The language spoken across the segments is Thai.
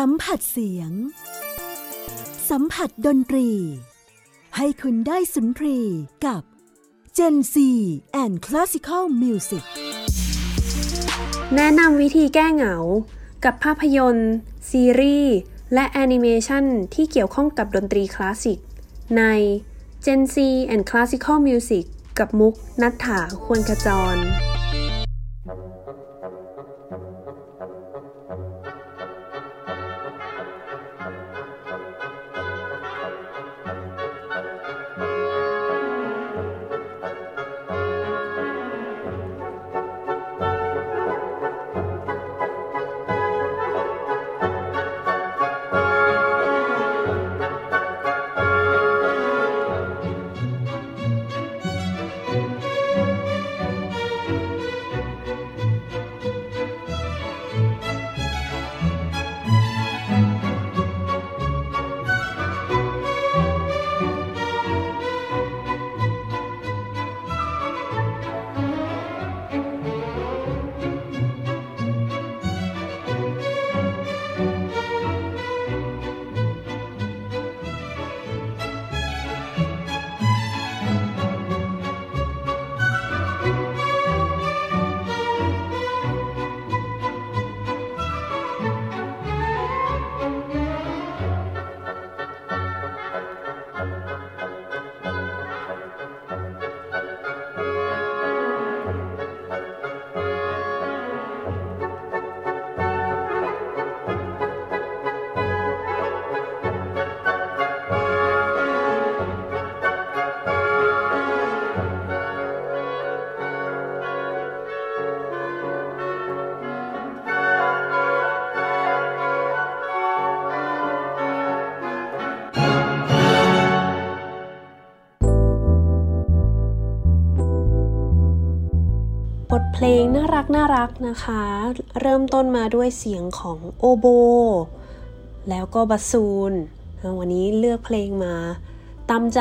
สัมผัสเสียงสัมผัสดนตรีให้คุณได้สุนทรีกับ Gen Z and Classical Music แนะนำวิธีแก้เหงากับภาพยนตร์ซีรีส์และแอนิเมชันที่เกี่ยวข้องกับดนตรีคลาสสิกใน Gen Z and Classical Music กับมุกณัฐฐา ควรขจรเพลงน่ารักน่ารักนะคะเริ่มต้นมาด้วยเสียงของโอโบแล้วก็บาซูนวันนี้เลือกเพลงมาตามใจ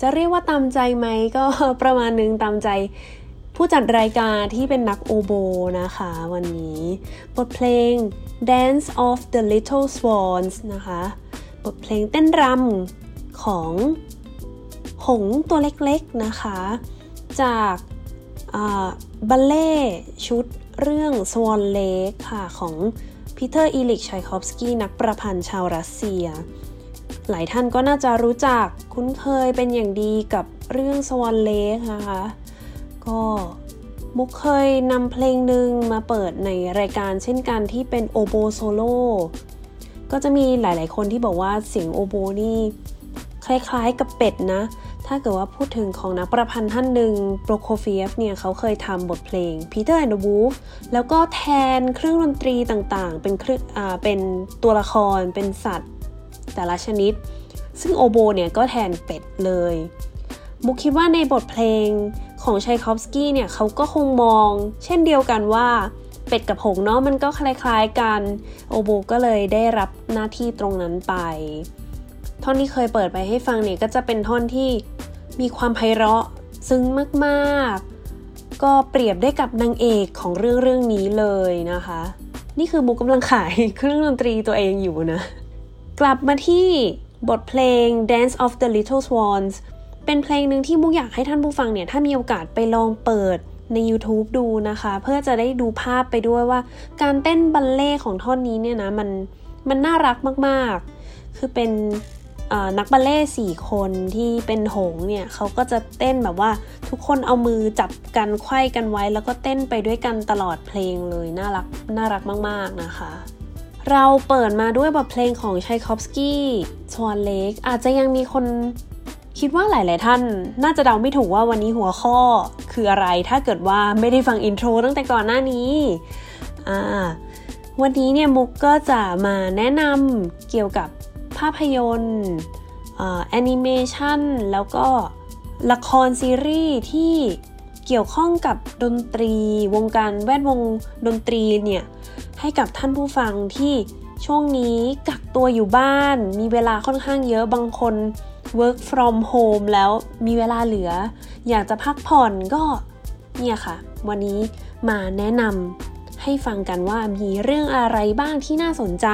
จะเรียกว่าตามใจไหมก็ประมาณนึงตามใจผู้จัดรายการที่เป็นนักโอโบนะคะวันนี้บทเพลง Dance of the Little Swans นะคะบทเพลงเต้นรำของหงส์ตัวเล็กๆนะคะจากบัลเล่ชุดเรื่อง Swan Lake ค่ะของ Peter Ilyich Tchaikovsky นักประพันธ์ชาวรัสเซียหลายท่านก็น่าจะรู้จักคุ้นเคยเป็นอย่างดีกับเรื่อง Swan Lake นะคะก็มุกเคยนำเพลงหนึ่งมาเปิดในรายการเช่นกันที่เป็นโอโบโซโล่ก็จะมีหลายๆคนที่บอกว่าเสียงโอโบนี่คล้ายๆกับเป็ดนะถ้าเกิดว่าพูดถึงของนักประพันธ์ท่านหนึ่งโปรโคเฟียฟเนี่ยเขาเคยทำบทเพลง Peter and the Wolf แล้วก็แทนเครื่องดนตรีต่างๆเป็นตัวละครเป็นสัตว์แต่ละชนิดซึ่งโอโบเนี่ยก็แทนเป็ดเลยมุกคิดว่าในบทเพลงของไชคอฟสกี้เนี่ยเขาก็คงมองเช่นเดียวกันว่าเป็ดกับหงส์เนาะมันก็คล้ายๆกันโอโบก็เลยได้รับหน้าที่ตรงนั้นไปท่อนที่เคยเปิดไปให้ฟังเนี่ยก็จะเป็นท่อนที่มีความไพเราะซึ้งมากๆก็เปรียบได้กับนางเอกของเรื่องนี้เลยนะคะนี่คือมุกกำลังขายเครื่องดนตรีตัวเองอยู่นะกลับมาที่บทเพลง Dance of the Little Swans เป็นเพลงหนึ่งที่มุกอยากให้ท่านผู้ฟังเนี่ยถ้ามีโอกาสไปลองเปิดใน YouTube ดูนะคะเพื่อจะได้ดูภาพไปด้วยว่าการเต้นบัลเล่ของท่อนนี้เนี่ยนะมันน่ารักมากๆคือเป็นนักบัลเล่ต์4คนที่เป็นหงส์เนี่ยเขาก็จะเต้นแบบว่าทุกคนเอามือจับกันไขว้กันไว้แล้วก็เต้นไปด้วยกันตลอดเพลงเลยน่ารักมากๆนะคะเราเปิดมาด้วยบทเพลงของไชคอฟสกี้ Swan Lake อาจจะยังมีคนคิดว่าหลายๆท่านน่าจะเดาไม่ถูกว่าวันนี้หัวข้อคืออะไรถ้าเกิดว่าไม่ได้ฟังอินโทรตั้งแต่ก่อนหน้านี้วันนี้เนี่ยมุกก็จะมาแนะนำเกี่ยวกับภาพยนตร์แอนิเมชันแล้วก็ละครซีรีส์ที่เกี่ยวข้องกับดนตรีวงการแวดวงดนตรีเนี่ยให้กับท่านผู้ฟังที่ช่วงนี้กักตัวอยู่บ้านมีเวลาค่อนข้างเยอะบางคน work from home แล้วมีเวลาเหลืออยากจะพักผ่อนก็เนี่ยค่ะวันนี้มาแนะนำให้ฟังกันว่ามีเรื่องอะไรบ้างที่น่าสนใจ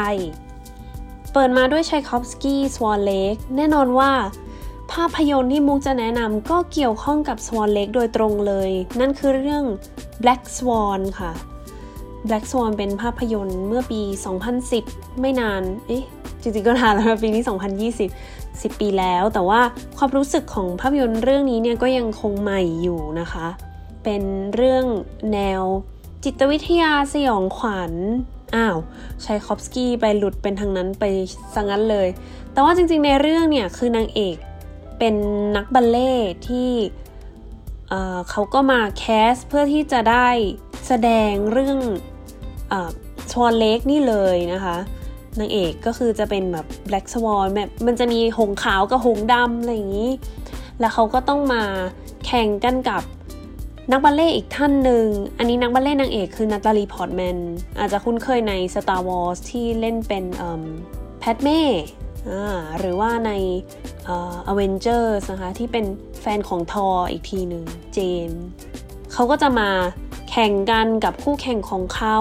เปิดมาด้วย Tchaikovsky Swan Lake แน่นอนว่าภาพยนตร์ที่มุกจะแนะนำก็เกี่ยวข้องกับ Swan Lake โดยตรงเลยนั่นคือเรื่อง Black Swan ค่ะ Black Swan เป็นภาพยนตร์เมื่อปี 2010 ไม่นานจริงๆก็นานแล้วปีนี้ 2020 10 ปีแล้วแต่ว่าความรู้สึกของภาพยนตร์เรื่องนี้เนี่ยก็ยังคงใหม่อยู่นะคะเป็นเรื่องแนวจิตวิทยาสยองขวัญไชคอฟสกี้ไปหลุดเป็นทางนั้นไปซะงั้นเลยแต่ว่าจริงๆในเรื่องเนี่ยคือนางเอกเป็นนักบัลเล่ที่เขาก็มาแคสเพื่อที่จะได้แสดงเรื่องSwan Lake นี่เลยนะคะนางเอกก็คือจะเป็นแบบ Black Swan แบบมันจะมีหงขาวกับหงดำอะไรอย่างนี้แล้วเขาก็ต้องมาแข่งกันกับนักบัลเล่อีกท่านหนึ่งอันนี้นักบัลเล่นางเอกคือนาตาลีพอร์ตแมนอาจจะคุ้นเคยใน Star Wars ที่เล่นเป็นแพทเม่หรือว่าในAvengers นะคะที่เป็นแฟนของทอร์อีกทีหนึ่งเจนเขาก็จะมาแข่งกันกับคู่แข่งของเขา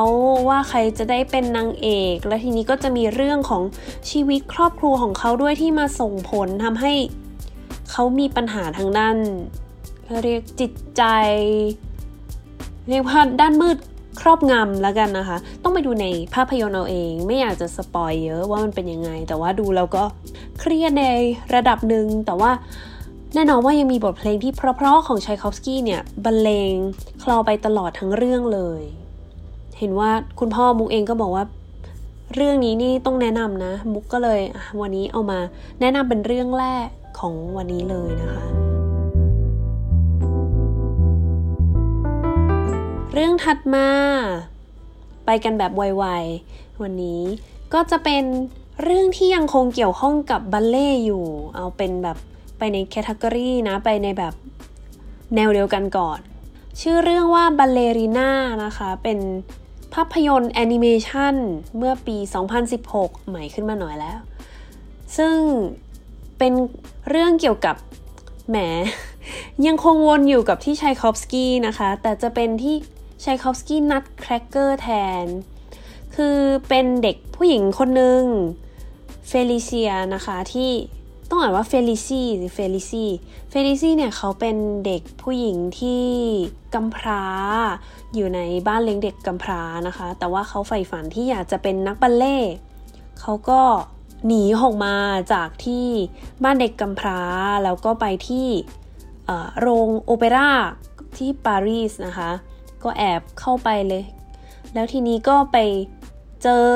ว่าใครจะได้เป็นนางเอกและทีนี้ก็จะมีเรื่องของชีวิตครอบครัวของเขาด้วยที่มาส่งผลทำให้เขามีปัญหาทางด้านเรียกจิตใจเรียกว่าด้านมืดครอบงำแล้วกันนะคะต้องไปดูในภาพยนตร์เอาเองไม่อยากจะสปอยเยอะว่ามันเป็นยังไงแต่ว่าดูแล้วก็เครียดในระดับหนึ่งแต่ว่าแน่นอนว่ายังมีบทเพลงที่เพราะๆของไชคอฟสกี้เนี่ยบรรเลงคลอไปตลอดทั้งเรื่องเลยเห็นว่าคุณพ่อมุกเองก็บอกว่าเรื่องนี้นี่ต้องแนะนำนะมุกก็เลยวันนี้เอามาแนะนำเป็นเรื่องแรกของวันนี้เลยนะคะเรื่องถัดมาไปกันแบบไวๆวันนี้ก็จะเป็นเรื่องที่ยังคงเกี่ยวข้องกับบัลเล่อยู่เอาเป็นแบบไปในแคตตากรีนะไปในแบบแนวเดียวกันก่อนชื่อเรื่องว่าบัลเลริน่านะคะเป็นภาพยนตร์แอนิเมชันเมื่อปี2016ใหม่ขึ้นมาหน่อยแล้วซึ่งเป็นเรื่องเกี่ยวกับแหมยังคงวนอยู่กับที่ไชคอฟสกี้นะคะแต่จะเป็นที่ไชคอฟสกี้นัทแครกเกอร์แทนคือเป็นเด็กผู้หญิงคนหนึ่งเฟลิเซียนะคะที่ต้องอ่านว่าเฟลิซี่หรือเฟลิซี่เนี่ยเขาเป็นเด็กผู้หญิงที่กำพร้าอยู่ในบ้านเลี้ยงเด็กกำพร้านะคะแต่ว่าเขาใฝ่ฝันที่อยากจะเป็นนักบัลเล่เขาก็หนีออกมาจากที่บ้านเด็กกำพร้าแล้วก็ไปที่โรงโอเปร่าที่ปารีสนะคะก็แอบเข้าไปเลยแล้วทีนี้ก็ไปเจอ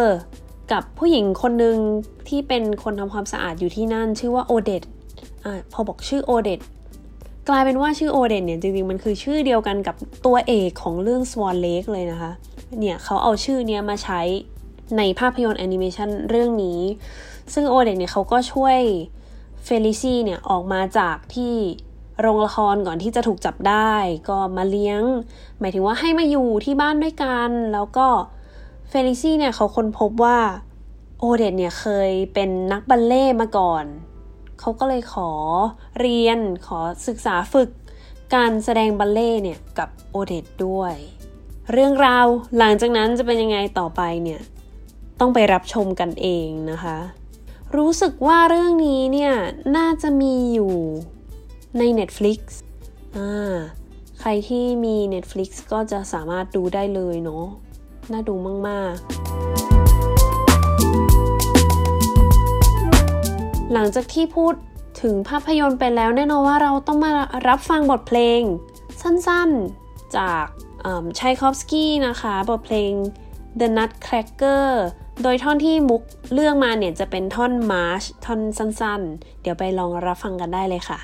กับผู้หญิงคนหนึ่งที่เป็นคนทำความสะอาดอยู่ที่นั่นชื่อว่าโอเดตพอบอกชื่อโอเดตกลายเป็นว่าชื่อโอเดตเนี่ยจริงๆมันคือชื่อเดียวกันกับตัวเอกของเรื่อง Swan Lake เลยนะคะเนี่ยเขาเอาชื่อเนี้ยมาใช้ในภาพยนตร์แอนิเมชันเรื่องนี้ซึ่งโอเดตเนี่ยเขาก็ช่วยเฟลิซี่เนี่ยออกมาจากที่โรงละครก่อนที่จะถูกจับได้ก็มาเลี้ยงหมายถึงว่าให้มาอยู่ที่บ้านด้วยกันแล้วก็เฟลิซี่เนี่ยเขาค้นพบว่าโอเดตเนี่ยเคยเป็นนักบัลเล่มาก่อนเขาก็เลยขอเรียนขอศึกษาฝึกการแสดงบัลเล่เนี่ยกับโอเดตด้วยเรื่องราวหลังจากนั้นจะเป็นยังไงต่อไปเนี่ยต้องไปรับชมกันเองนะคะรู้สึกว่าเรื่องนี้เนี่ยน่าจะมีอยู่ใน Netflix ใครที่มี Netflix ก็จะสามารถดูได้เลยเนาะน่าดูมากๆหลังจากที่พูดถึงภาพยนตร์ไปแล้วแน่นอนว่าเราต้องมารับฟังบทเพลงสั้นๆจากไชคอฟสกี้นะคะบทเพลง The Nutcracker โดยท่อนที่มุกเลือกมาเนี่ยจะเป็นท่อนมาร์ชท่อนสั้นๆเดี๋ยวไปลองรับฟังกันได้เลยค่ะ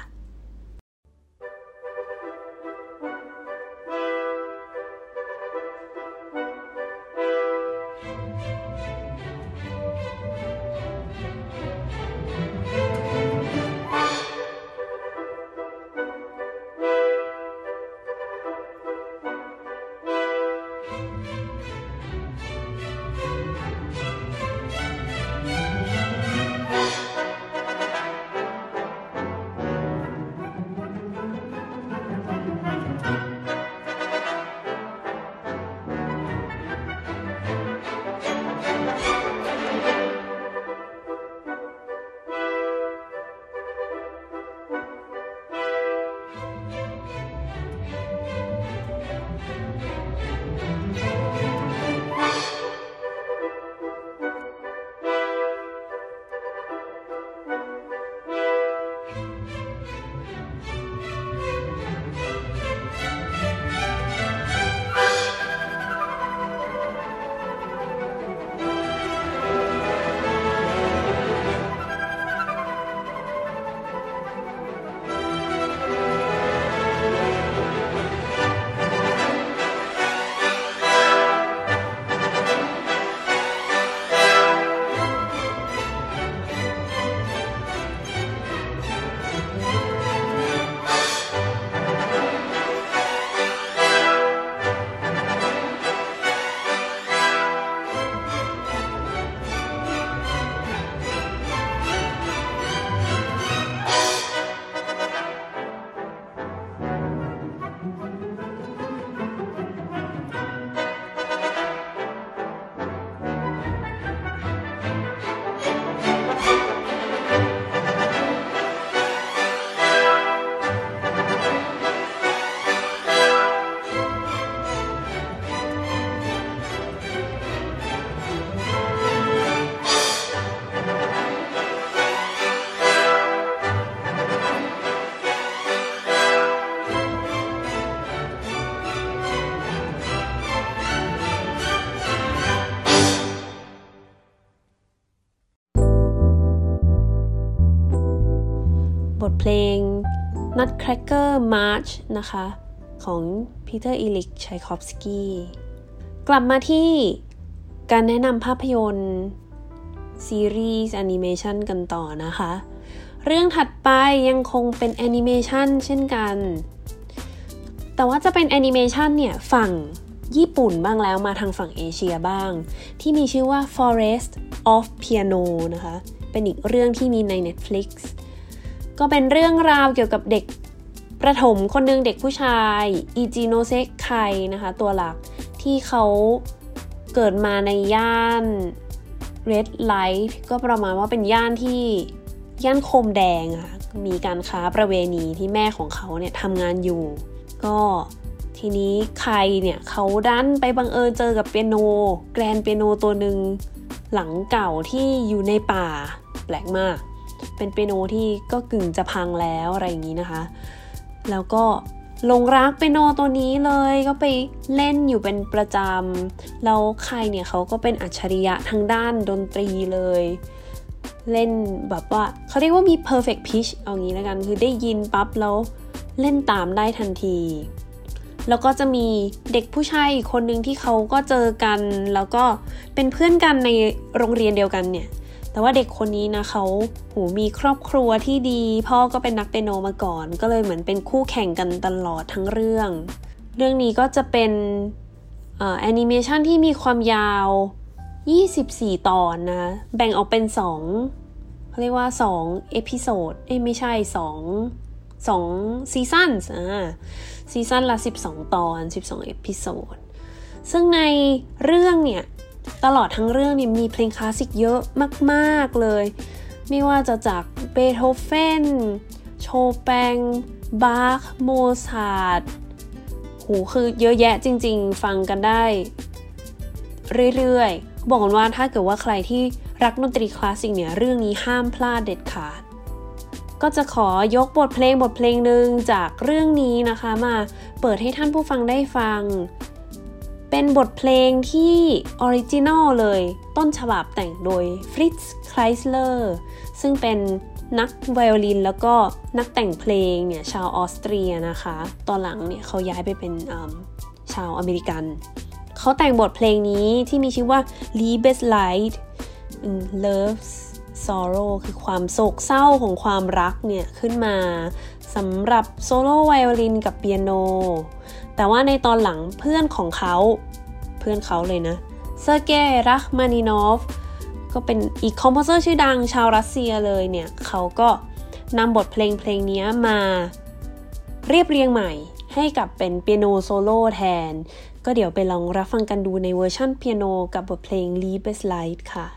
บทเพลง Nutcracker March นะคะของ Peter Ilyich Tchaikovsky กลับมาที่การแนะนำภาพยนตร์ซีรีส์แอนิเมชันกันต่อนะคะเรื่องถัดไปยังคงเป็นแอนิเมชันเช่นกันแต่ว่าจะเป็นแอนิเมชันเนี่ยฝั่งญี่ปุ่นบ้างแล้วมาทางฝั่งเอเชียบ้างที่มีชื่อว่า Forest of Piano นะคะเป็นอีกเรื่องที่มีใน Netflix ก็เป็นเรื่องราวเกี่ยวกับเด็กประถมคนนึงเด็กผู้ชายอิจิโนเซไคนะคะตัวหลักที่เขาเกิดมาในย่าน Red Light ก็ประมาณว่าเป็นย่านที่ย่านโคมแดงอะมีการค้าประเวณีที่แม่ของเขาเนี่ยทำงานอยู่ก็ทีนี้ใครเนี่ยเขาดันไปบังเอิญเจอกับเปียโนแกรนเปียโนตัวหนึ่งหลังเก่าที่อยู่ในป่าแปลกมากเป็นเปียโนที่ก็กึ่งจะพังแล้วอะไรอย่างนี้นะคะแล้วก็หลงรักเปียโนตัวนี้เลยก็ไปเล่นอยู่เป็นประจำแล้วใครเนี่ยเขาก็เป็นอัจฉริยะทางด้านดนตรีเลยเล่นแบบว่าเขาเรียกว่ามี perfect pitch เอางี้แล้วกันคือได้ยินปั๊บแล้วเล่นตามได้ทันทีแล้วก็จะมีเด็กผู้ชายอีกคนนึงที่เขาก็เจอกันแล้วก็เป็นเพื่อนกันในโรงเรียนเดียวกันเนี่ยแต่ว่าเด็กคนนี้นะเขามีครอบครัวที่ดีพ่อก็เป็นนักเปียโนมาก่อนก็เลยเหมือนเป็นคู่แข่งกันตลอดทั้งเรื่องนี้ก็จะเป็นแอนิเมชันที่มีความยาว24ตอนนะแบ่งออกเป็น2เขาเรียกว่า2เอพิโซดไม่ใช่2ซีซั่นซีซั่นละ12ตอน12เอพิโซดซึ่งในเรื่องเนี่ยตลอดทั้งเรื่องเนี่ยมีเพลงคลาสสิกเยอะมากๆเลยไม่ว่าจะจากเบโธเฟนโชแปงบาคโมซาร์ทคือเยอะแยะจริงๆฟังกันได้เรื่อยๆบอกกันว่าถ้าเกิดว่าใครที่รักดนตรีคลาสสิกเนี่ยเรื่องนี้ห้ามพลาดเด็ดขาดก็จะขอยกบทเพลงหนึ่งจากเรื่องนี้นะคะมาเปิดให้ท่านผู้ฟังได้ฟังเป็นบทเพลงที่ออริจินอลเลยต้นฉบับแต่งโดยฟริตซ์ไคลสเลอร์ซึ่งเป็นนักไวโอลินแล้วก็นักแต่งเพลงเนี่ยชาวออสเตรียนะคะตอนหลังเนี่ยเขาย้ายไปเป็นชาวอเมริกันเขาแต่งบทเพลงนี้ที่มีชื่อว่า Liebesleid Love Sorrow คือความโศกเศร้าของความรักเนี่ยขึ้นมาสำหรับโซโล่ไวโอลินกับเปียโนแต่ว่าในตอนหลังเพื่อนเขาเลยนะเซอร์เกย์รัคมานินอฟก็เป็นอีกคอมโพเซอร์ชื่อดังชาวรัสเซียเลยเนี่ยเขาก็นำบทเพลงนี้มาเรียบเรียงใหม่ให้กับเป็นเปียโนโซโล่แทนก็เดี๋ยวไปลองรับฟังกันดูในเวอร์ชั่นเปียโนกับบทเพลง Liebesleid ค่ะ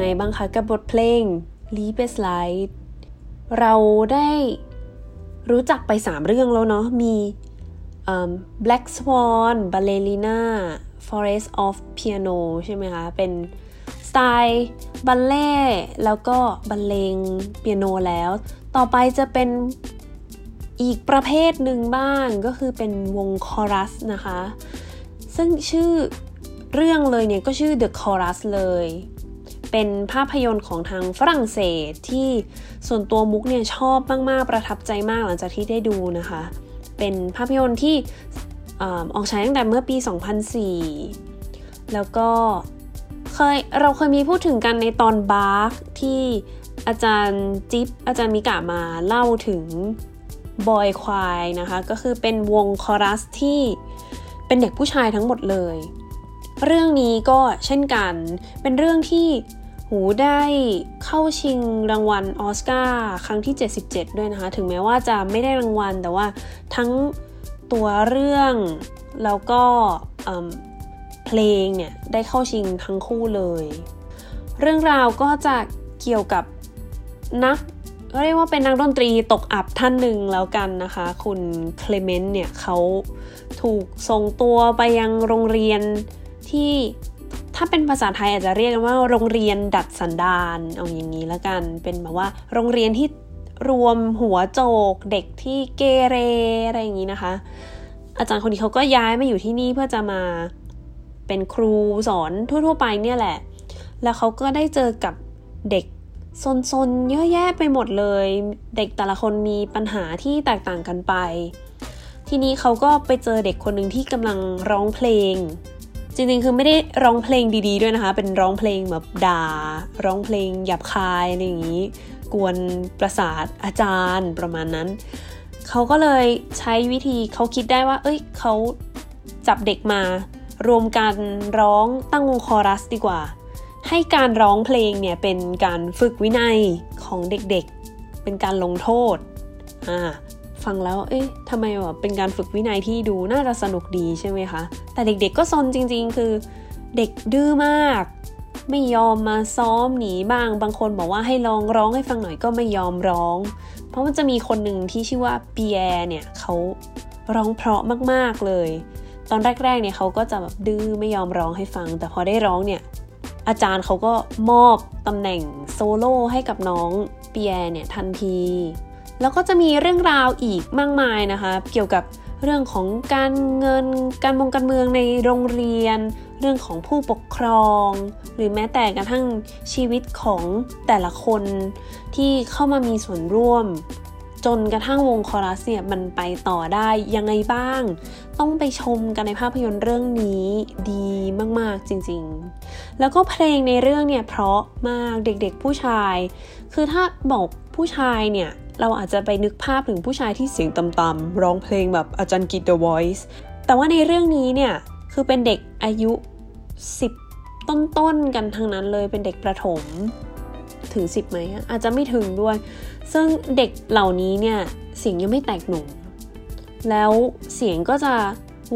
ไงบ้างคะกับบทเพลง Liebesleid เราได้รู้จักไป3เรื่องแล้วเนาะมี Black Swan Ballerina Forest of Piano ใช่ไหมคะเป็นสไตล์บัลเล่แล้วก็บรรเลงเปียโนแล้วต่อไปจะเป็นอีกประเภทหนึ่งบ้างก็คือเป็นวงคอรัสนะคะซึ่งชื่อเรื่องเลยเนี่ยก็ชื่อ The Chorus เลยเป็นภาพยนตร์ของทางฝรั่งเศสที่ส่วนตัวมุกเนี่ยชอบมากๆประทับใจมากหลังจากที่ได้ดูนะคะเป็นภาพยนตร์ที่ออกฉายตั้งแต่เมื่อปี2004แล้วก็เราเคยมีพูดถึงกันในตอนบาร์กที่อาจารย์จิ๊บอาจารย์มิกะมาเล่าถึงบอยควายนะคะก็คือเป็นวงคอรัสที่เป็นเด็กผู้ชายทั้งหมดเลยเรื่องนี้ก็เช่นกันเป็นเรื่องที่ได้เข้าชิงรางวัลออสการ์ครั้งที่77ด้วยนะคะถึงแม้ว่าจะไม่ได้รางวัลแต่ว่าทั้งตัวเรื่องแล้วก็เพลงเนี่ยได้เข้าชิงทั้งคู่เลยเรื่องราวก็จะเกี่ยวกับนักก็เรียกว่าเป็นนักดนตรีตกอับท่านหนึ่งแล้วกันนะคะคุณเคลเมนต์เนี่ยเขาถูกส่งตัวไปยังโรงเรียนที่ถ้าเป็นภาษาไทยอาจจะเรียกกันว่าโรงเรียนดัดสันดานเอาอย่างนี้แล้วกันเป็นแบบว่าโรงเรียนที่รวมหัวโจกเด็กที่เกเรอะไรอย่างนี้นะคะอาจารย์คนนี้เขาก็ย้ายมาอยู่ที่นี่เพื่อจะมาเป็นครูสอนทั่วๆไปเนี่ยแหละแล้วเขาก็ได้เจอกับเด็กซนๆเยอะแยะไปหมดเลยเด็กแต่ละคนมีปัญหาที่แตกต่างกันไปทีนี้เขาก็ไปเจอเด็กคนหนึ่งที่กำลังร้องเพลงจริงๆคือไม่ได้ร้องเพลงดีๆด้วยนะคะเป็นร้องเพลงแบบด่าร้องเพลงหยาบคายอะไรอย่างนี้กวนประสาทอาจารย์ประมาณนั้นเขาก็เลยใช้วิธีเขาคิดได้ว่าเขาจับเด็กมารวมกันร้องตั้งวงคอรัสดีกว่าให้การร้องเพลงเนี่ยเป็นการฝึกวินัยของเด็กๆเป็นการลงโทษฟังแล้วทำไมวะเป็นการฝึกวินัยที่ดูน่าจะสนุกดีใช่ไหมคะแต่เด็กๆก็ซนจริงๆคือเด็กดื้อมากไม่ยอมมาซ้อมหนีบ้างบางคนบอกว่าให้ลองร้องให้ฟังหน่อยก็ไม่ยอมร้องเพราะมันจะมีคนหนึ่งที่ชื่อว่าเปียร์เนี่ยเขาร้องเพราะมากๆเลยตอนแรกๆเนี่ยเขาก็จะแบบดื้อไม่ยอมร้องให้ฟังแต่พอได้ร้องเนี่ยอาจารย์เขาก็มอบตำแหน่งโซโล่ให้กับน้องเปียร์เนี่ยทันทีแล้วก็จะมีเรื่องราวอีกมากมายนะคะเกี่ยวกับเรื่องของการเงินการเมืองในโรงเรียนเรื่องของผู้ปกครองหรือแม้แต่กระทั่งชีวิตของแต่ละคนที่เข้ามามีส่วนร่วมจนกระทั่งวงคอรัสเนี่ยมันไปต่อได้ยังไงบ้างต้องไปชมกันในภาพยนตร์เรื่องนี้ดีมากๆจริงๆแล้วก็เพลงในเรื่องเนี่ยเพราะมากเด็กๆผู้ชายคือถ้าบอกผู้ชายเนี่ยเราอาจจะไปนึกภาพถึงผู้ชายที่เสียงต่ำๆร้องเพลงแบบอาจารย์กิต The Voice แต่ว่าในเรื่องนี้เนี่ยคือเป็นเด็กอายุ10ต้นๆกันทั้งนั้นเลยเป็นเด็กประถมถึง10ไหมอาจจะไม่ถึงด้วยซึ่งเด็กเหล่านี้เนี่ยเสียงยังไม่แตกหนุ่มแล้วเสียงก็จะ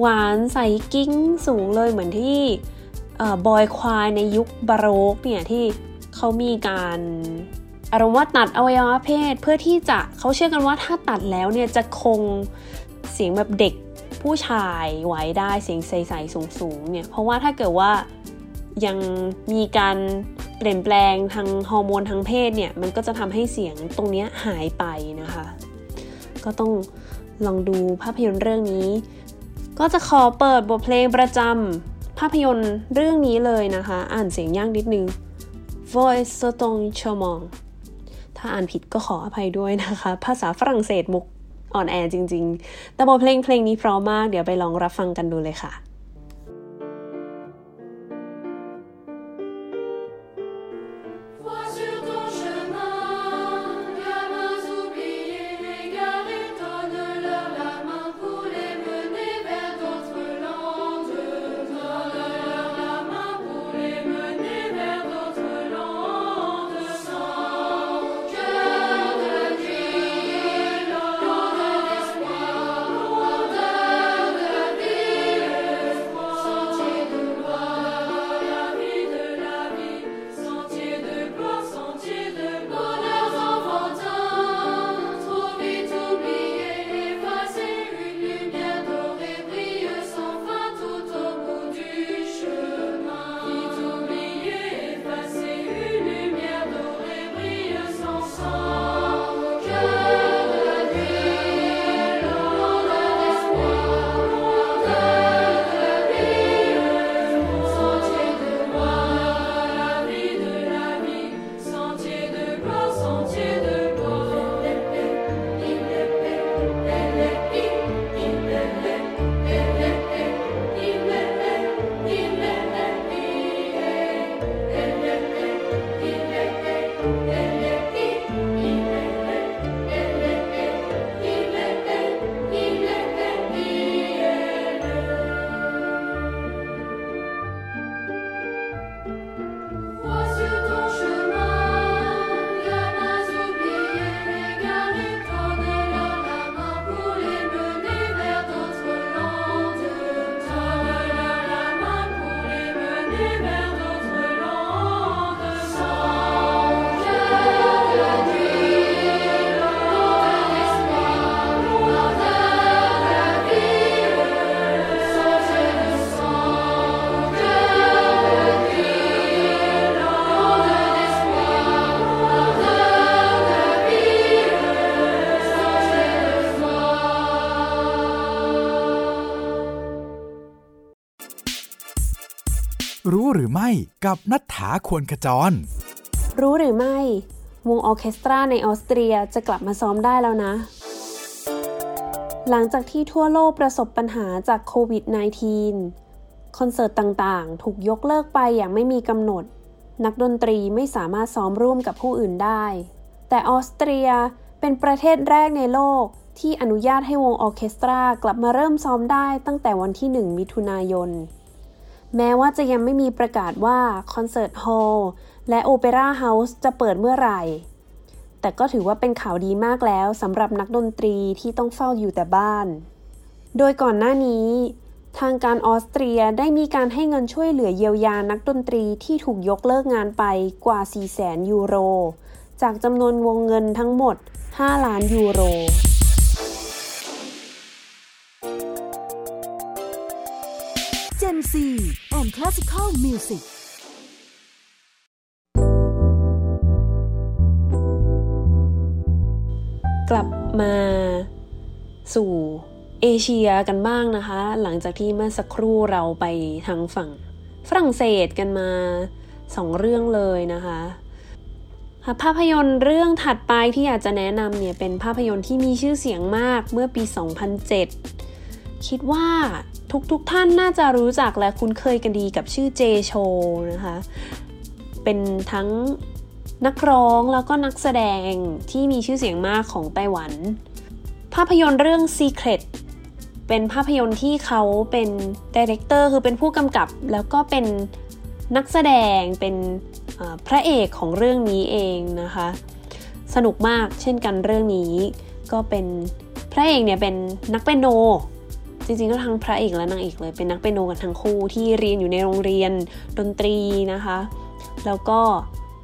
หวานใสกิ้งสูงเลยเหมือนที่บอยควายในยุคบาโรกเนี่ยที่เขามีการอารมณ์ว่าตัดอวัยวะเพศเพื่อที่จะเขาเชื่อกันว่าถ้าตัดแล้วเนี่ยจะคงเสียงแบบเด็กผู้ชายไว้ได้เสียงใสๆสูงๆเนี่ยเพราะว่าถ้าเกิดว่ายังมีการเปลี่ยนแปลงทางฮอร์โมนทางเพศเนี่ยมันก็จะทำให้เสียงตรงนี้หายไปนะคะก็ต้องลองดูภาพยนตร์เรื่องนี้ก็จะขอเปิดบทเพลงประจำภาพยนตร์เรื่องนี้เลยนะคะอ่านเสียงยากนิดนึง Voice Sotong Chomong ถ้าอ่านผิดก็ขออภัยด้วยนะคะภาษาฝรั่งเศสมุกอ่อนแอจริงๆแต่บทเพลงนี้เพราะมากเดี๋ยวไปลองรับฟังกันดูเลยค่ะ รู้หรือไม่กับณัฐฐา ควรขจรรู้หรือไม่วงออร์เคสตราในออสเตรียจะกลับมาซ้อมได้แล้วนะหลังจากที่ทั่วโลกประสบปัญหาจากโควิด -19 คอนเสิร์ตต่างๆถูกยกเลิกไปอย่างไม่มีกำหนดนักดนตรีไม่สามารถซ้อมร่วมกับผู้อื่นได้แต่ออสเตรียเป็นประเทศแรกในโลกที่อนุญาตให้วงออร์เคสตรากลับมาเริ่มซ้อมได้ตั้งแต่วันที่ 1 มิถุนายนแม้ว่าจะยังไม่มีประกาศว่าคอนเสิร์ตฮอลล์และโอเปร่าเฮาส์จะเปิดเมื่อไหร่แต่ก็ถือว่าเป็นข่าวดีมากแล้วสำหรับนักดนตรีที่ต้องเฝ้าอยู่แต่บ้านโดยก่อนหน้านี้ทางการออสเตรียได้มีการให้เงินช่วยเหลือเยียวยานักดนตรีที่ถูกยกเลิกงานไปกว่า 400,000 ยูโรจากจำนวนวงเงินทั้งหมด 5 ล้านยูโรGen Z and Classical Musicกลับมาสู่เอเชียกันบ้างนะคะหลังจากที่เมื่อสักครู่เราไปทางฝั่งฝรั่งเศสกันมา2เรื่องเลยนะคะภาพยนตร์เรื่องถัดไปที่อยากจะแนะนำเนี่ยเป็นภาพยนตร์ที่มีชื่อเสียงมากเมื่อปี 2007 คิดว่าทุกท่านน่าจะรู้จักและคุ้นเคยกันดีกับชื่อเจโชนะคะเป็นทั้งนักร้องแล้วก็นักแสดงที่มีชื่อเสียงมากของไต้หวันภาพยนตร์เรื่อง Secret เป็นภาพยนตร์ที่เขาเป็นไดเรคเตอร์คือเป็นผู้กำกับแล้วก็เป็นนักแสดงเป็นพระเอกของเรื่องนี้เองนะคะสนุกมากเช่นกันเรื่องนี้ก็เป็นพระเอกเนี่ยเป็นนักเปียโนจริงๆก็ทั้งพระเอกและนางเอกเลยเป็นนักเปียโนกันทั้งคู่ที่เรียนอยู่ในโรงเรียนดนตรีนะคะแล้วก็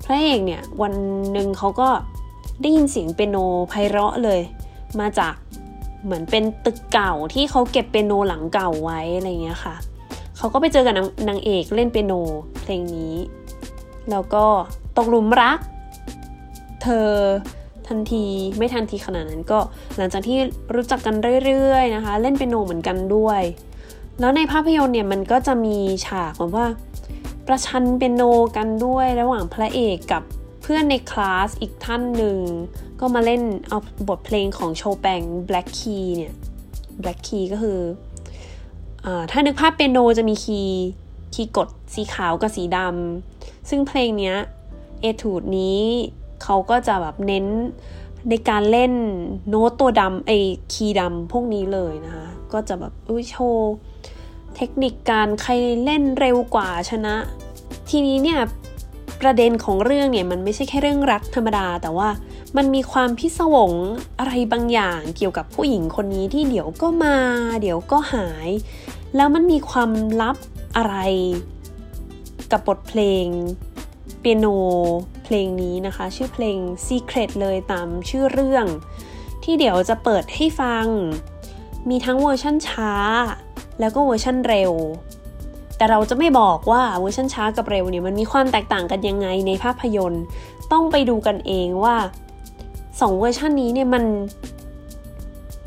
พระเอกเนี่ยวันหนึ่งเขาก็ได้ยินเสียงเปียโนไพเราะเลยมาจากเหมือนเป็นตึกเก่าที่เขาเก็บเปียโนหลังเก่าไว้อะไรเงี้ยค่ะเขาก็ไปเจอกับนางเอกเล่นเปียโนเพลงนี้แล้วก็ตกหลุมรักเธอทันทีไม่ทันทีขนาดนั้นก็หลังจากที่รู้จักกันเรื่อยๆนะคะเล่นเปียโนเหมือนกันด้วยแล้วในภาพยนตร์เนี่ยมันก็จะมีฉากแบบว่าประชันเปียโนกันด้วยระหว่างพระเอกกับเพื่อนในคลาสอีกท่านหนึ่งก็มาเล่นเอาบทเพลงของโชแปง Black Key เนี่ย Black Key ก็คือถ้านึกภาพเปียโนจะมีคีย์กดสีขาวกับสีดำซึ่งเพลงเนี้ยเอทูดนี้เขาก็จะแบบเน้นในการเล่นโน้ตตัวดำไอ้คีย์ดำพวกนี้เลยนะคะก็จะแบบโชว์เทคนิคการใครเล่นเร็วกว่าชนะทีนี้เนี่ยประเด็นของเรื่องเนี่ยมันไม่ใช่แค่เรื่องรักธรรมดาแต่ว่ามันมีความพิศวงอะไรบางอย่างเกี่ยวกับผู้หญิงคนนี้ที่เดี๋ยวก็มาเดี๋ยวก็หายแล้วมันมีความลับอะไรกับบทเพลงเปียโนเพลงนี้นะคะชื่อเพลง Secret เลยตามชื่อเรื่องที่เดี๋ยวจะเปิดให้ฟังมีทั้งเวอร์ชั่นช้าแล้วก็เวอร์ชั่นเร็วแต่เราจะไม่บอกว่าเวอร์ชั่นช้ากับเร็วเนี่ยมันมีความแตกต่างกันยังไงในภาพยนตร์ต้องไปดูกันเองว่า2เวอร์ชั่นนี้เนี่ย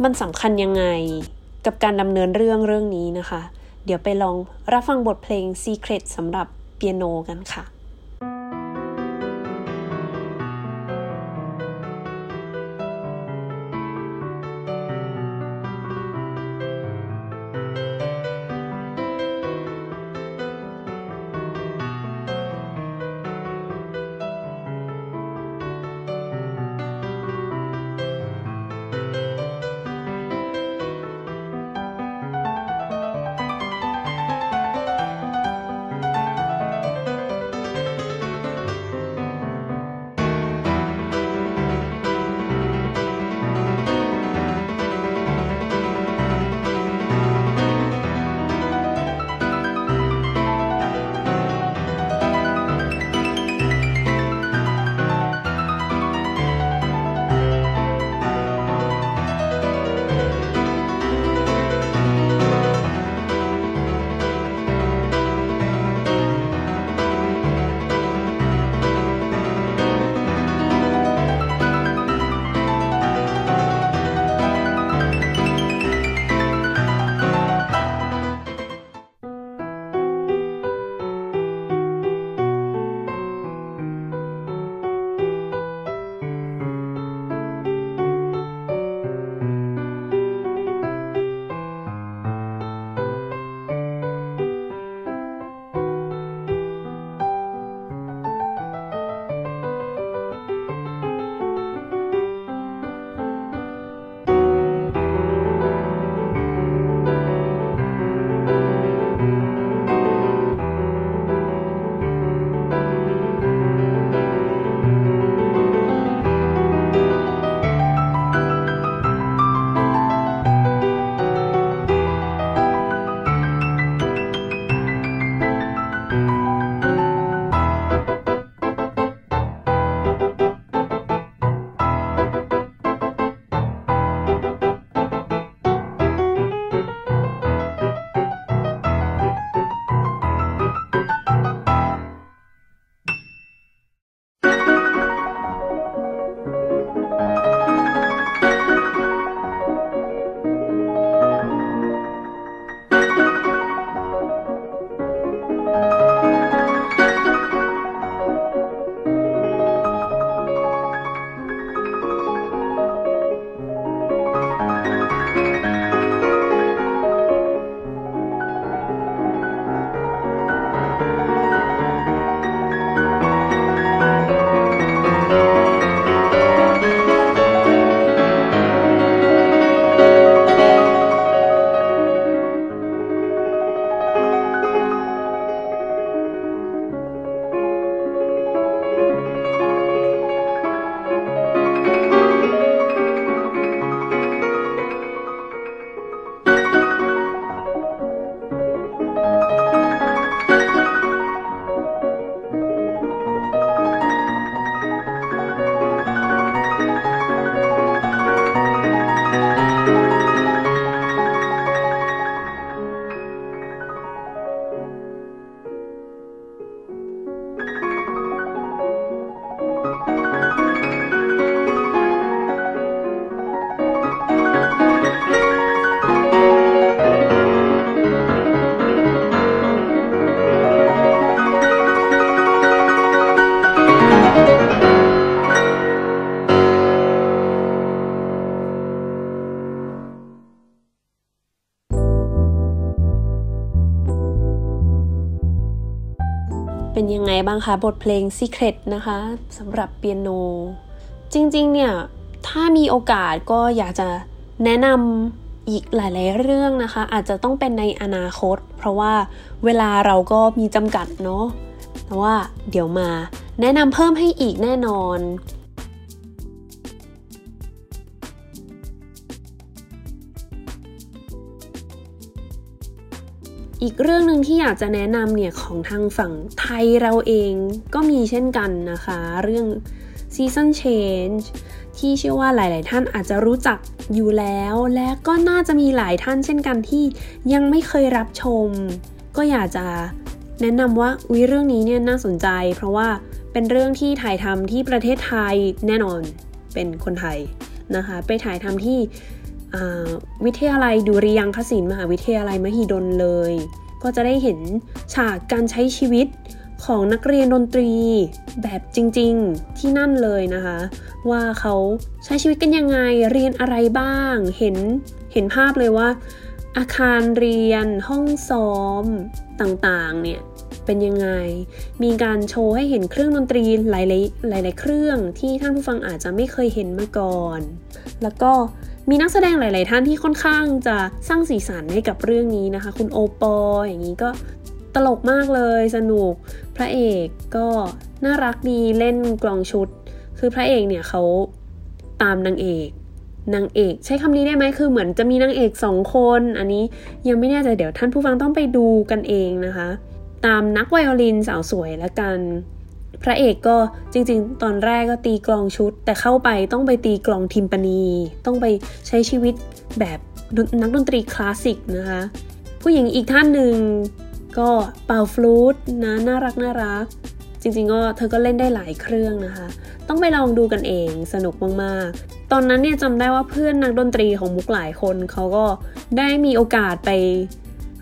มันสำคัญยังไงกับการดำเนินเรื่องนี้นะคะเดี๋ยวไปลองรับฟังบทเพลง Secret สำหรับเปียโนกันค่ะ เป็นยังไงบ้างคะบทเพลง Secret นะคะสำหรับเปียโนจริงๆเนี่ยถ้ามีโอกาสก็อยากจะแนะนำอีกหลายๆเรื่องนะคะอาจจะต้องเป็นในอนาคตเพราะว่าเวลาเราก็มีจำกัดเนาะแต่ว่าเดี๋ยวมาแนะนำเพิ่มให้อีกแน่นอนอีกเรื่องนึงที่อยากจะแนะนำเนี่ยของทางฝั่งไทยเราเองก็มีเช่นกันนะคะเรื่อง Season Change ที่เชื่อว่าหลายๆท่านอาจจะรู้จักอยู่แล้วและก็น่าจะมีหลายท่านเช่นกันที่ยังไม่เคยรับชมก็อยากจะแนะนำว่าเรื่องนี้เนี่ยน่าสนใจเพราะว่าเป็นเรื่องที่ถ่ายทำที่ประเทศไทยแน่นอนเป็นคนไทยนะคะไปถ่ายทำที่วิทยาลัยดุริยางคศิลป์มหาวิทยาลัยมหิดลเลยก็จะได้เห็นฉากการใช้ชีวิตของนักเรียนดนตรีแบบจริงๆที่นั่นเลยนะคะว่าเขาใช้ชีวิตกันยังไงเรียนอะไรบ้างเห็นภาพเลยว่าอาคารเรียนห้องซ้อมต่างๆเนี่ยเป็นยังไงมีการโชว์ให้เห็นเครื่องดนตรีหลายๆเครื่องที่ท่านผู้ฟังอาจจะไม่เคยเห็นมาก่อนแล้วก็มีนักแสดงหลายๆท่านที่ค่อนข้างจะสร้างสีสันให้กับเรื่องนี้นะคะคุณโอปออย่างนี้ก็ตลกมากเลยสนุกพระเอกก็น่ารักดีเล่นกลองชุดคือพระเอกเนี่ยเขาตามนางเอกใช้คำนี้ได้ไหมคือเหมือนจะมีนางเอก2คนอันนี้ยังไม่แน่ใจเดี๋ยวท่านผู้ฟังต้องไปดูกันเองนะคะตามนักไวโอลินสาวสวยละกันพระเอกก็จริงๆตอนแรกก็ตีกลองชุดแต่เข้าไปต้องไปตีกลองทิมปานีต้องไปใช้ชีวิตแบบนักดนตรีคลาสสิกนะคะผู้หญิงอีกท่านหนึ่งก็เป่าฟลูตนะน่ารักจริงๆก็เธอก็เล่นได้หลายเครื่องนะคะต้องไปลองดูกันเองสนุกมากๆตอนนั้นเนี่ยจำได้ว่าเพื่อนนักดนตรีของมุกหลายคนเขาก็ได้มีโอกาสไป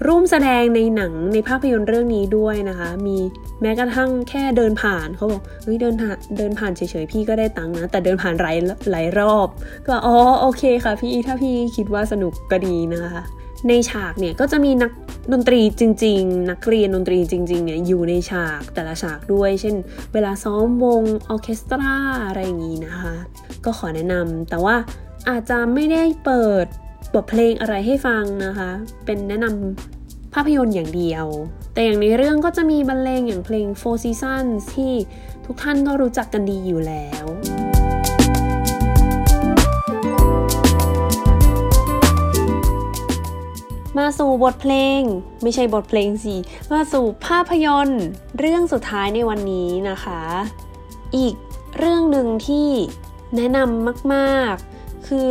ร่วมแสดงในหนังในภาพยนตร์เรื่องนี้ด้วยนะคะมีแม้กระทั่งแค่เดินผ่านเขาบอกเฮ้ยเดินผ่านเฉยๆพี่ก็ได้ตังค์นะแต่เดินผ่านหลายรอบก็อ๋อโอเคค่ะพี่ถ้าพี่คิดว่าสนุกก็ดีนะคะในฉากเนี่ยก็จะมีนักดนตรีจริงๆนักเรียนดนตรีจริงๆเนี่ยอยู่ในฉากแต่ละฉากด้วยเช่นเวลาซ้อมวงออร์เคสตราอะไรอย่างนี้นะคะก็ขอแนะนำแต่ว่าอาจจะไม่ได้เปิดบทเพลงอะไรให้ฟังนะคะเป็นแนะนำภาพยนตร์อย่างเดียวแต่อย่างในเรื่องก็จะมีบรรเลงอย่างเพลง Four Seasons ที่ทุกท่านก็รู้จักกันดีอยู่แล้วมาสู่บทเพลงไม่ใช่บทเพลงสิมาสู่ภาพยนตร์เรื่องสุดท้ายในวันนี้นะคะอีกเรื่องนึงที่แนะนำมากๆคือ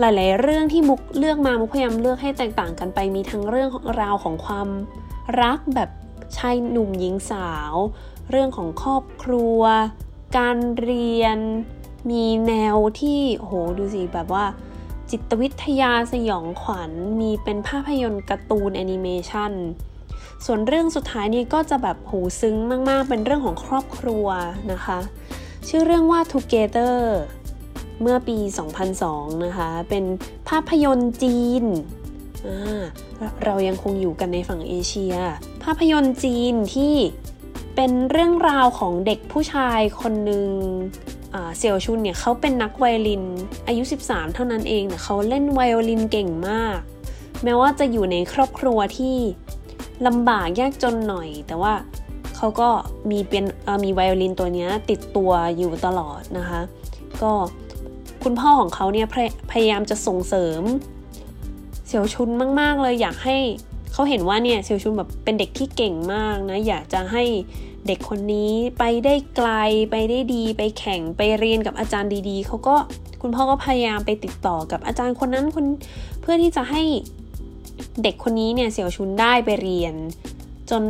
หลายๆเรื่องที่มุกเลือกมามุกพยายามเลือกให้แตกต่างกันไปมีทั้งเรื่องราวของความรักแบบชายหนุ่มหญิงสาวเรื่องของครอบครัวการเรียนมีแนวที่โอ้โหดูสิแบบว่าจิตวิทยาสยองขวัญมีเป็นภาพยนตร์การ์ตูนแอนิเมชันส่วนเรื่องสุดท้ายนี่ก็จะแบบโหซึ้งมากๆเป็นเรื่องของครอบครัวนะคะชื่อเรื่องว่า Togetherเมื่อปี2002นะคะเป็นภาพยนตร์จีนเรายังคงอยู่กันในฝั่งเอเชียภาพยนตร์จีนที่เป็นเรื่องราวของเด็กผู้ชายคนหนึ่งเสี่ยวชุนเนี่ยเขาเป็นนักไวโอลินอายุ13เท่านั้นเองแต่เขาเล่นไวโอลินเก่งมากแม้ว่าจะอยู่ในครอบครัวที่ลำบากยากจนหน่อยแต่ว่าเขาก็มีไวโอลินตัวนี้ติดตัวอยู่ตลอดนะคะก็คุณพ่อของเขาเนี่ยพยายามจะส่งเสริมเสี่ยวชุนมากๆเลยอยากให้เขาเห็นว่าเนี่ยเสี่ยวชุนแบบเป็นเด็กที่เก่งมากนะอยากจะให้เด็กคนนี้ไปได้ไกลไปได้ดีไปแข่งไปเรียนกับอาจารย์ดีๆเขาก็คุณพ่อก็พยายามไปติดต่อกับอาจารย์คนนั้นคนเพื่อที่จะให้เด็กคนนี้เนี่ยเสี่ยวชุนได้ไปเรียนจน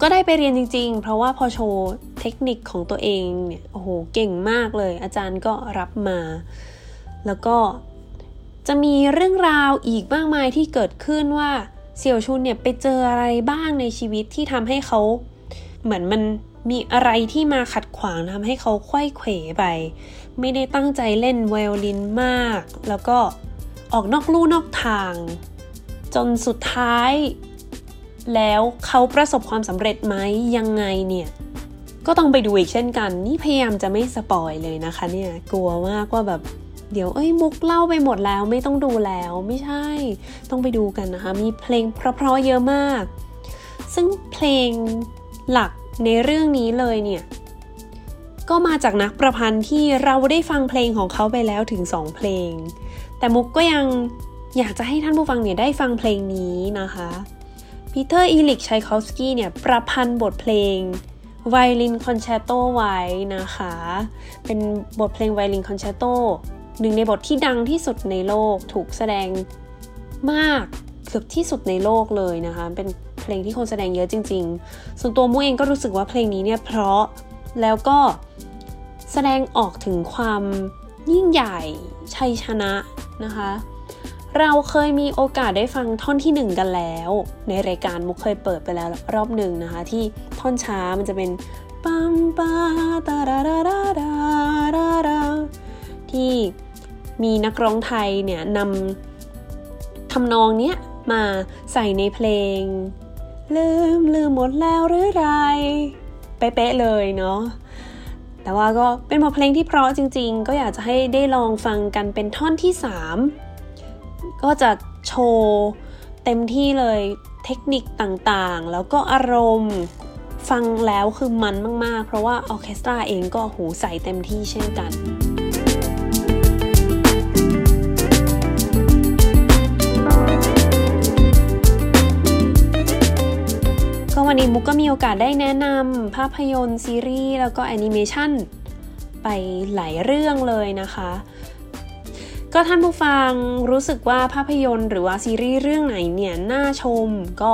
ก็ได้ไปเรียนจริงๆเพราะว่าพอโชว์เทคนิคของตัวเองเนี่ยโอ้โหเก่งมากเลยอาจารย์ก็รับมาแล้วก็จะมีเรื่องราวอีกมากมายที่เกิดขึ้นว่าเสี่ยวชุนเนี่ยไปเจออะไรบ้างในชีวิตที่ทำให้เขาเหมือนมันมีอะไรที่มาขัดขวางทำให้เขาไขว้เขวไปไม่ได้ตั้งใจเล่นไวโอลินมากแล้วก็ออกนอกลู่นอกทางจนสุดท้าย แล้วเขาประสบความสำเร็จไหมยังไงเนี่ยก็ต้องไปดูอีกเช่นกันนี่พยายามจะไม่สปอยเลยนะคะเนี่ยกลัวมากว่าแบบเดี๋ยวมุกเล่าไปหมดแล้วไม่ต้องดูแล้วไม่ใช่ต้องไปดูกันนะคะมีเพลงเพราะๆเยอะมากซึ่งเพลงหลักในเรื่องนี้เลยเนี่ยก็มาจากนักประพันธ์ที่เราได้ฟังเพลงของเขาไปแล้วถึง2เพลงแต่มุกก็ยังอยากจะให้ท่านผู้ฟังเนี่ยได้ฟังเพลงนี้นะคะ Peter Ilyich Tchaikovsky เนี่ยประพันธ์บทเพลงไวโอลินคอนแชร์โตไว้นะคะเป็นบทเพลงไวโอลินคอนแชร์โตหนึ่งในบทที่ดังที่สุดในโลกถูกแสดงมากเกือบที่สุดในโลกเลยนะคะเป็นเพลงที่คนแสดงเยอะจริงๆส่วนตัวมุกเองก็รู้สึกว่าเพลงนี้เนี่ยเพราะแล้วก็แสดงออกถึงความยิ่งใหญ่ชัยชนะนะคะเราเคยมีโอกาสได้ฟังท่อนที่1กันแล้วในรายการมุกเคยเปิดไปแล้วรอบหนึ่งนะคะที่ท่อนช้ามันจะเป็นปัมปาตาราราราราราที่มีนักร้องไทยเนี่ยนำทำนองเนี้ยมาใส่ในเพลงลืมหมดแล้วหรือไรเป๊ะๆเลยเนาะแต่ว่าก็เป็นบทเพลงที่เพราะจริงๆก็อยากจะให้ได้ลองฟังกันเป็นท่อนที่3ก็จะโชว์เต็มที่เลยเทคนิคต่างๆแล้วก็อารมณ์ฟังแล้วคือมันมากๆเพราะว่าออร์เคสตราเองก็หูใส่เต็มที่เช่นกันวันนี้มุกก็มีโอกาสได้แนะนำภาพยนตร์ซีรีส์แล้วก็แอนิเมชั่นไปหลายเรื่องเลยนะคะก็ท่านผู้ฟังรู้สึกว่าภาพยนตร์หรือว่าซีรีส์เรื่องไหนเนี่ยน่าชมก็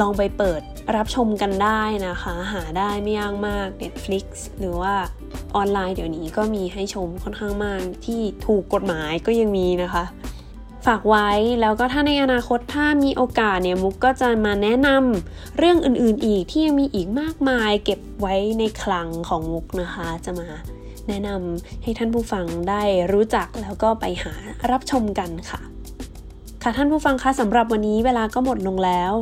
ลองไปเปิดรับชมกันได้นะคะหาได้ไม่ยากมาก Netflix หรือว่าออนไลน์เดี๋ยวนี้ก็มีให้ชมค่อนข้างมากที่ถูกกฎหมายก็ยังมีนะคะฝากไว้แล้วก็ถ้าในอนาคตถ้ามีโอกาสเนี่ยมุกก็จะมาแนะนำเรื่องอื่นๆอีกที่ยังมีอีกมากมายเก็บไว้ในคลังของมุกนะคะจะมาแนะนำให้ท่านผู้ฟังได้รู้จักแล้วก็ไปหารับชมกันค่ะค่ะท่านผู้ฟังคะสำหรับวันนี้เวลาก็หมดลงแล้ว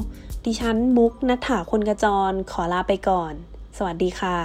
ดิฉันมุกณัฐฐาคนกระจรขอลาไปก่อนสวัสดีค่ะ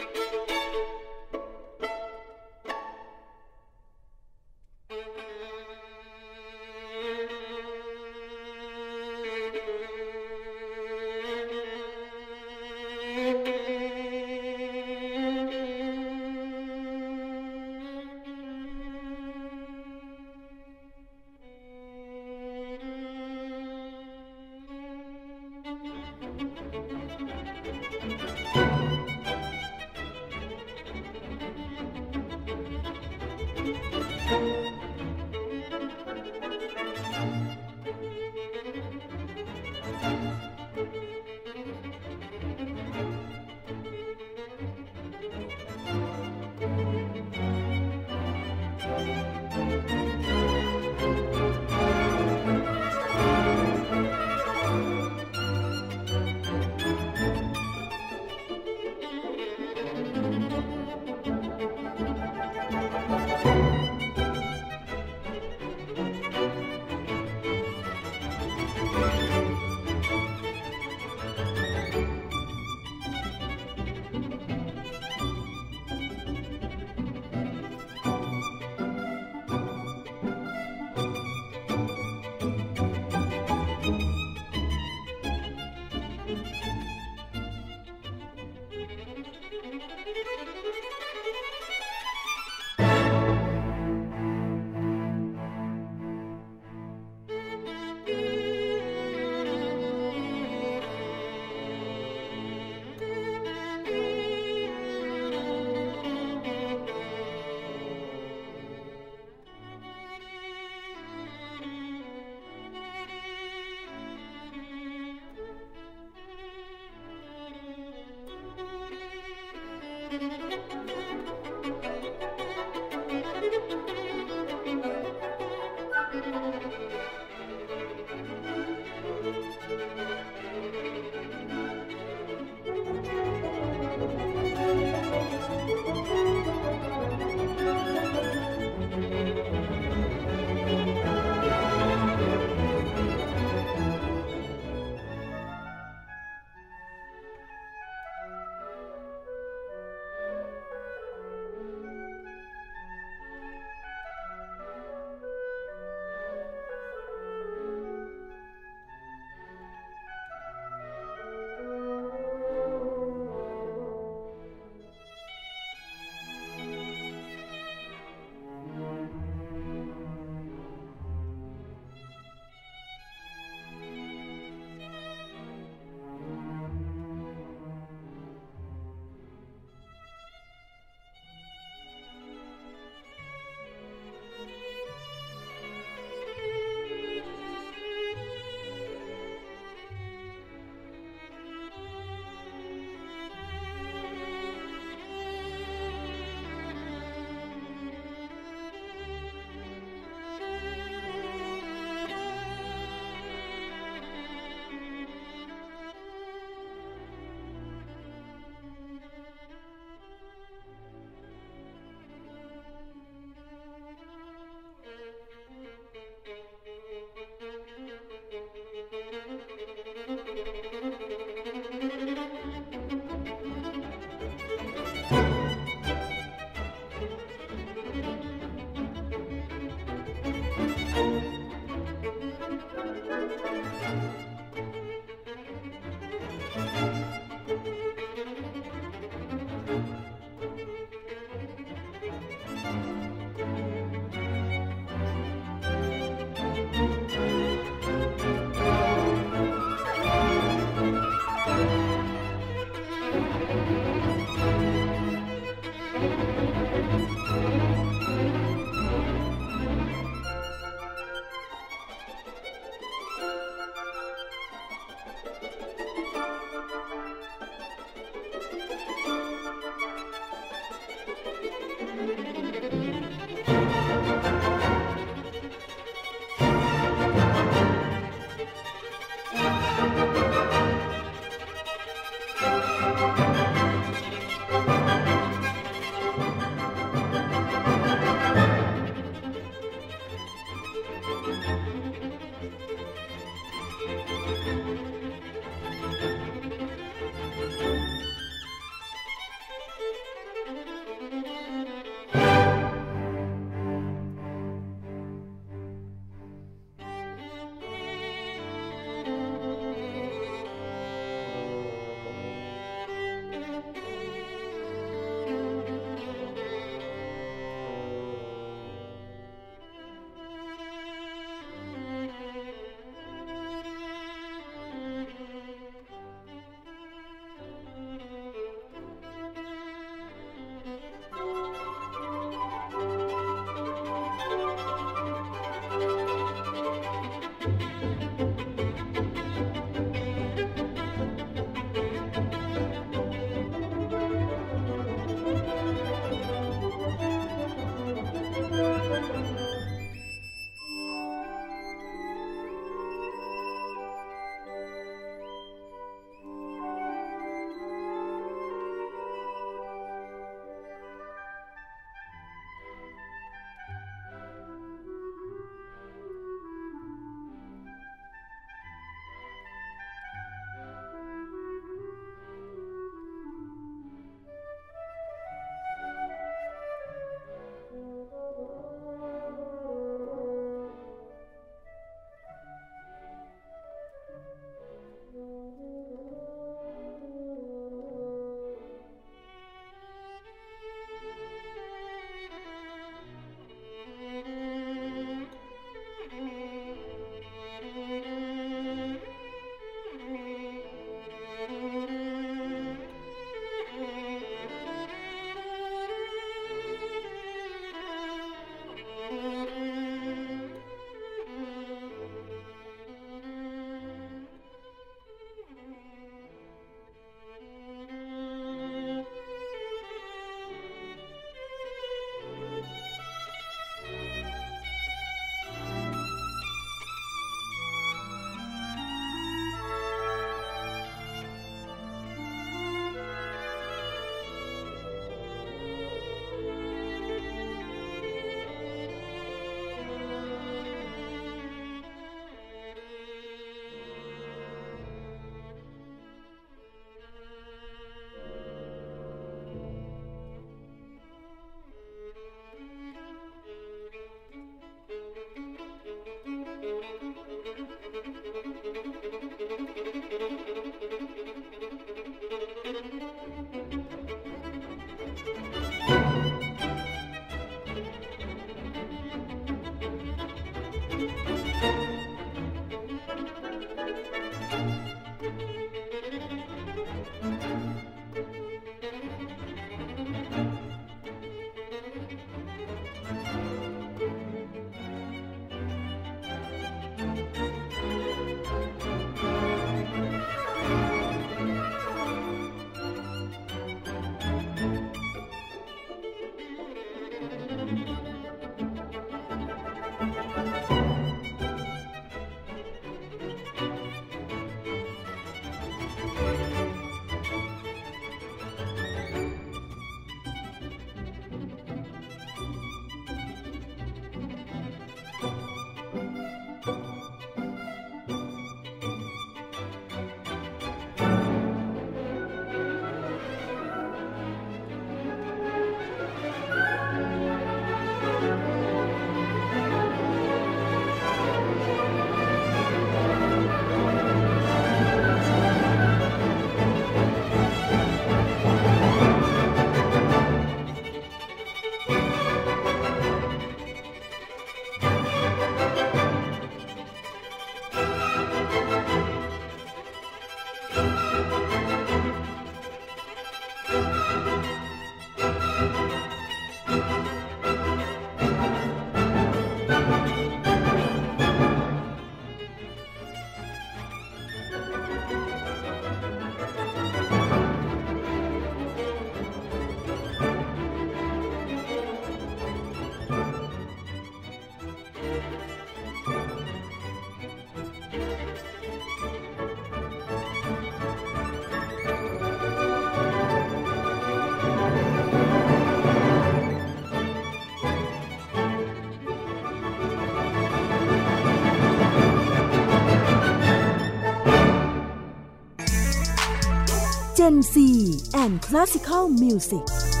Gen Z and Classical Music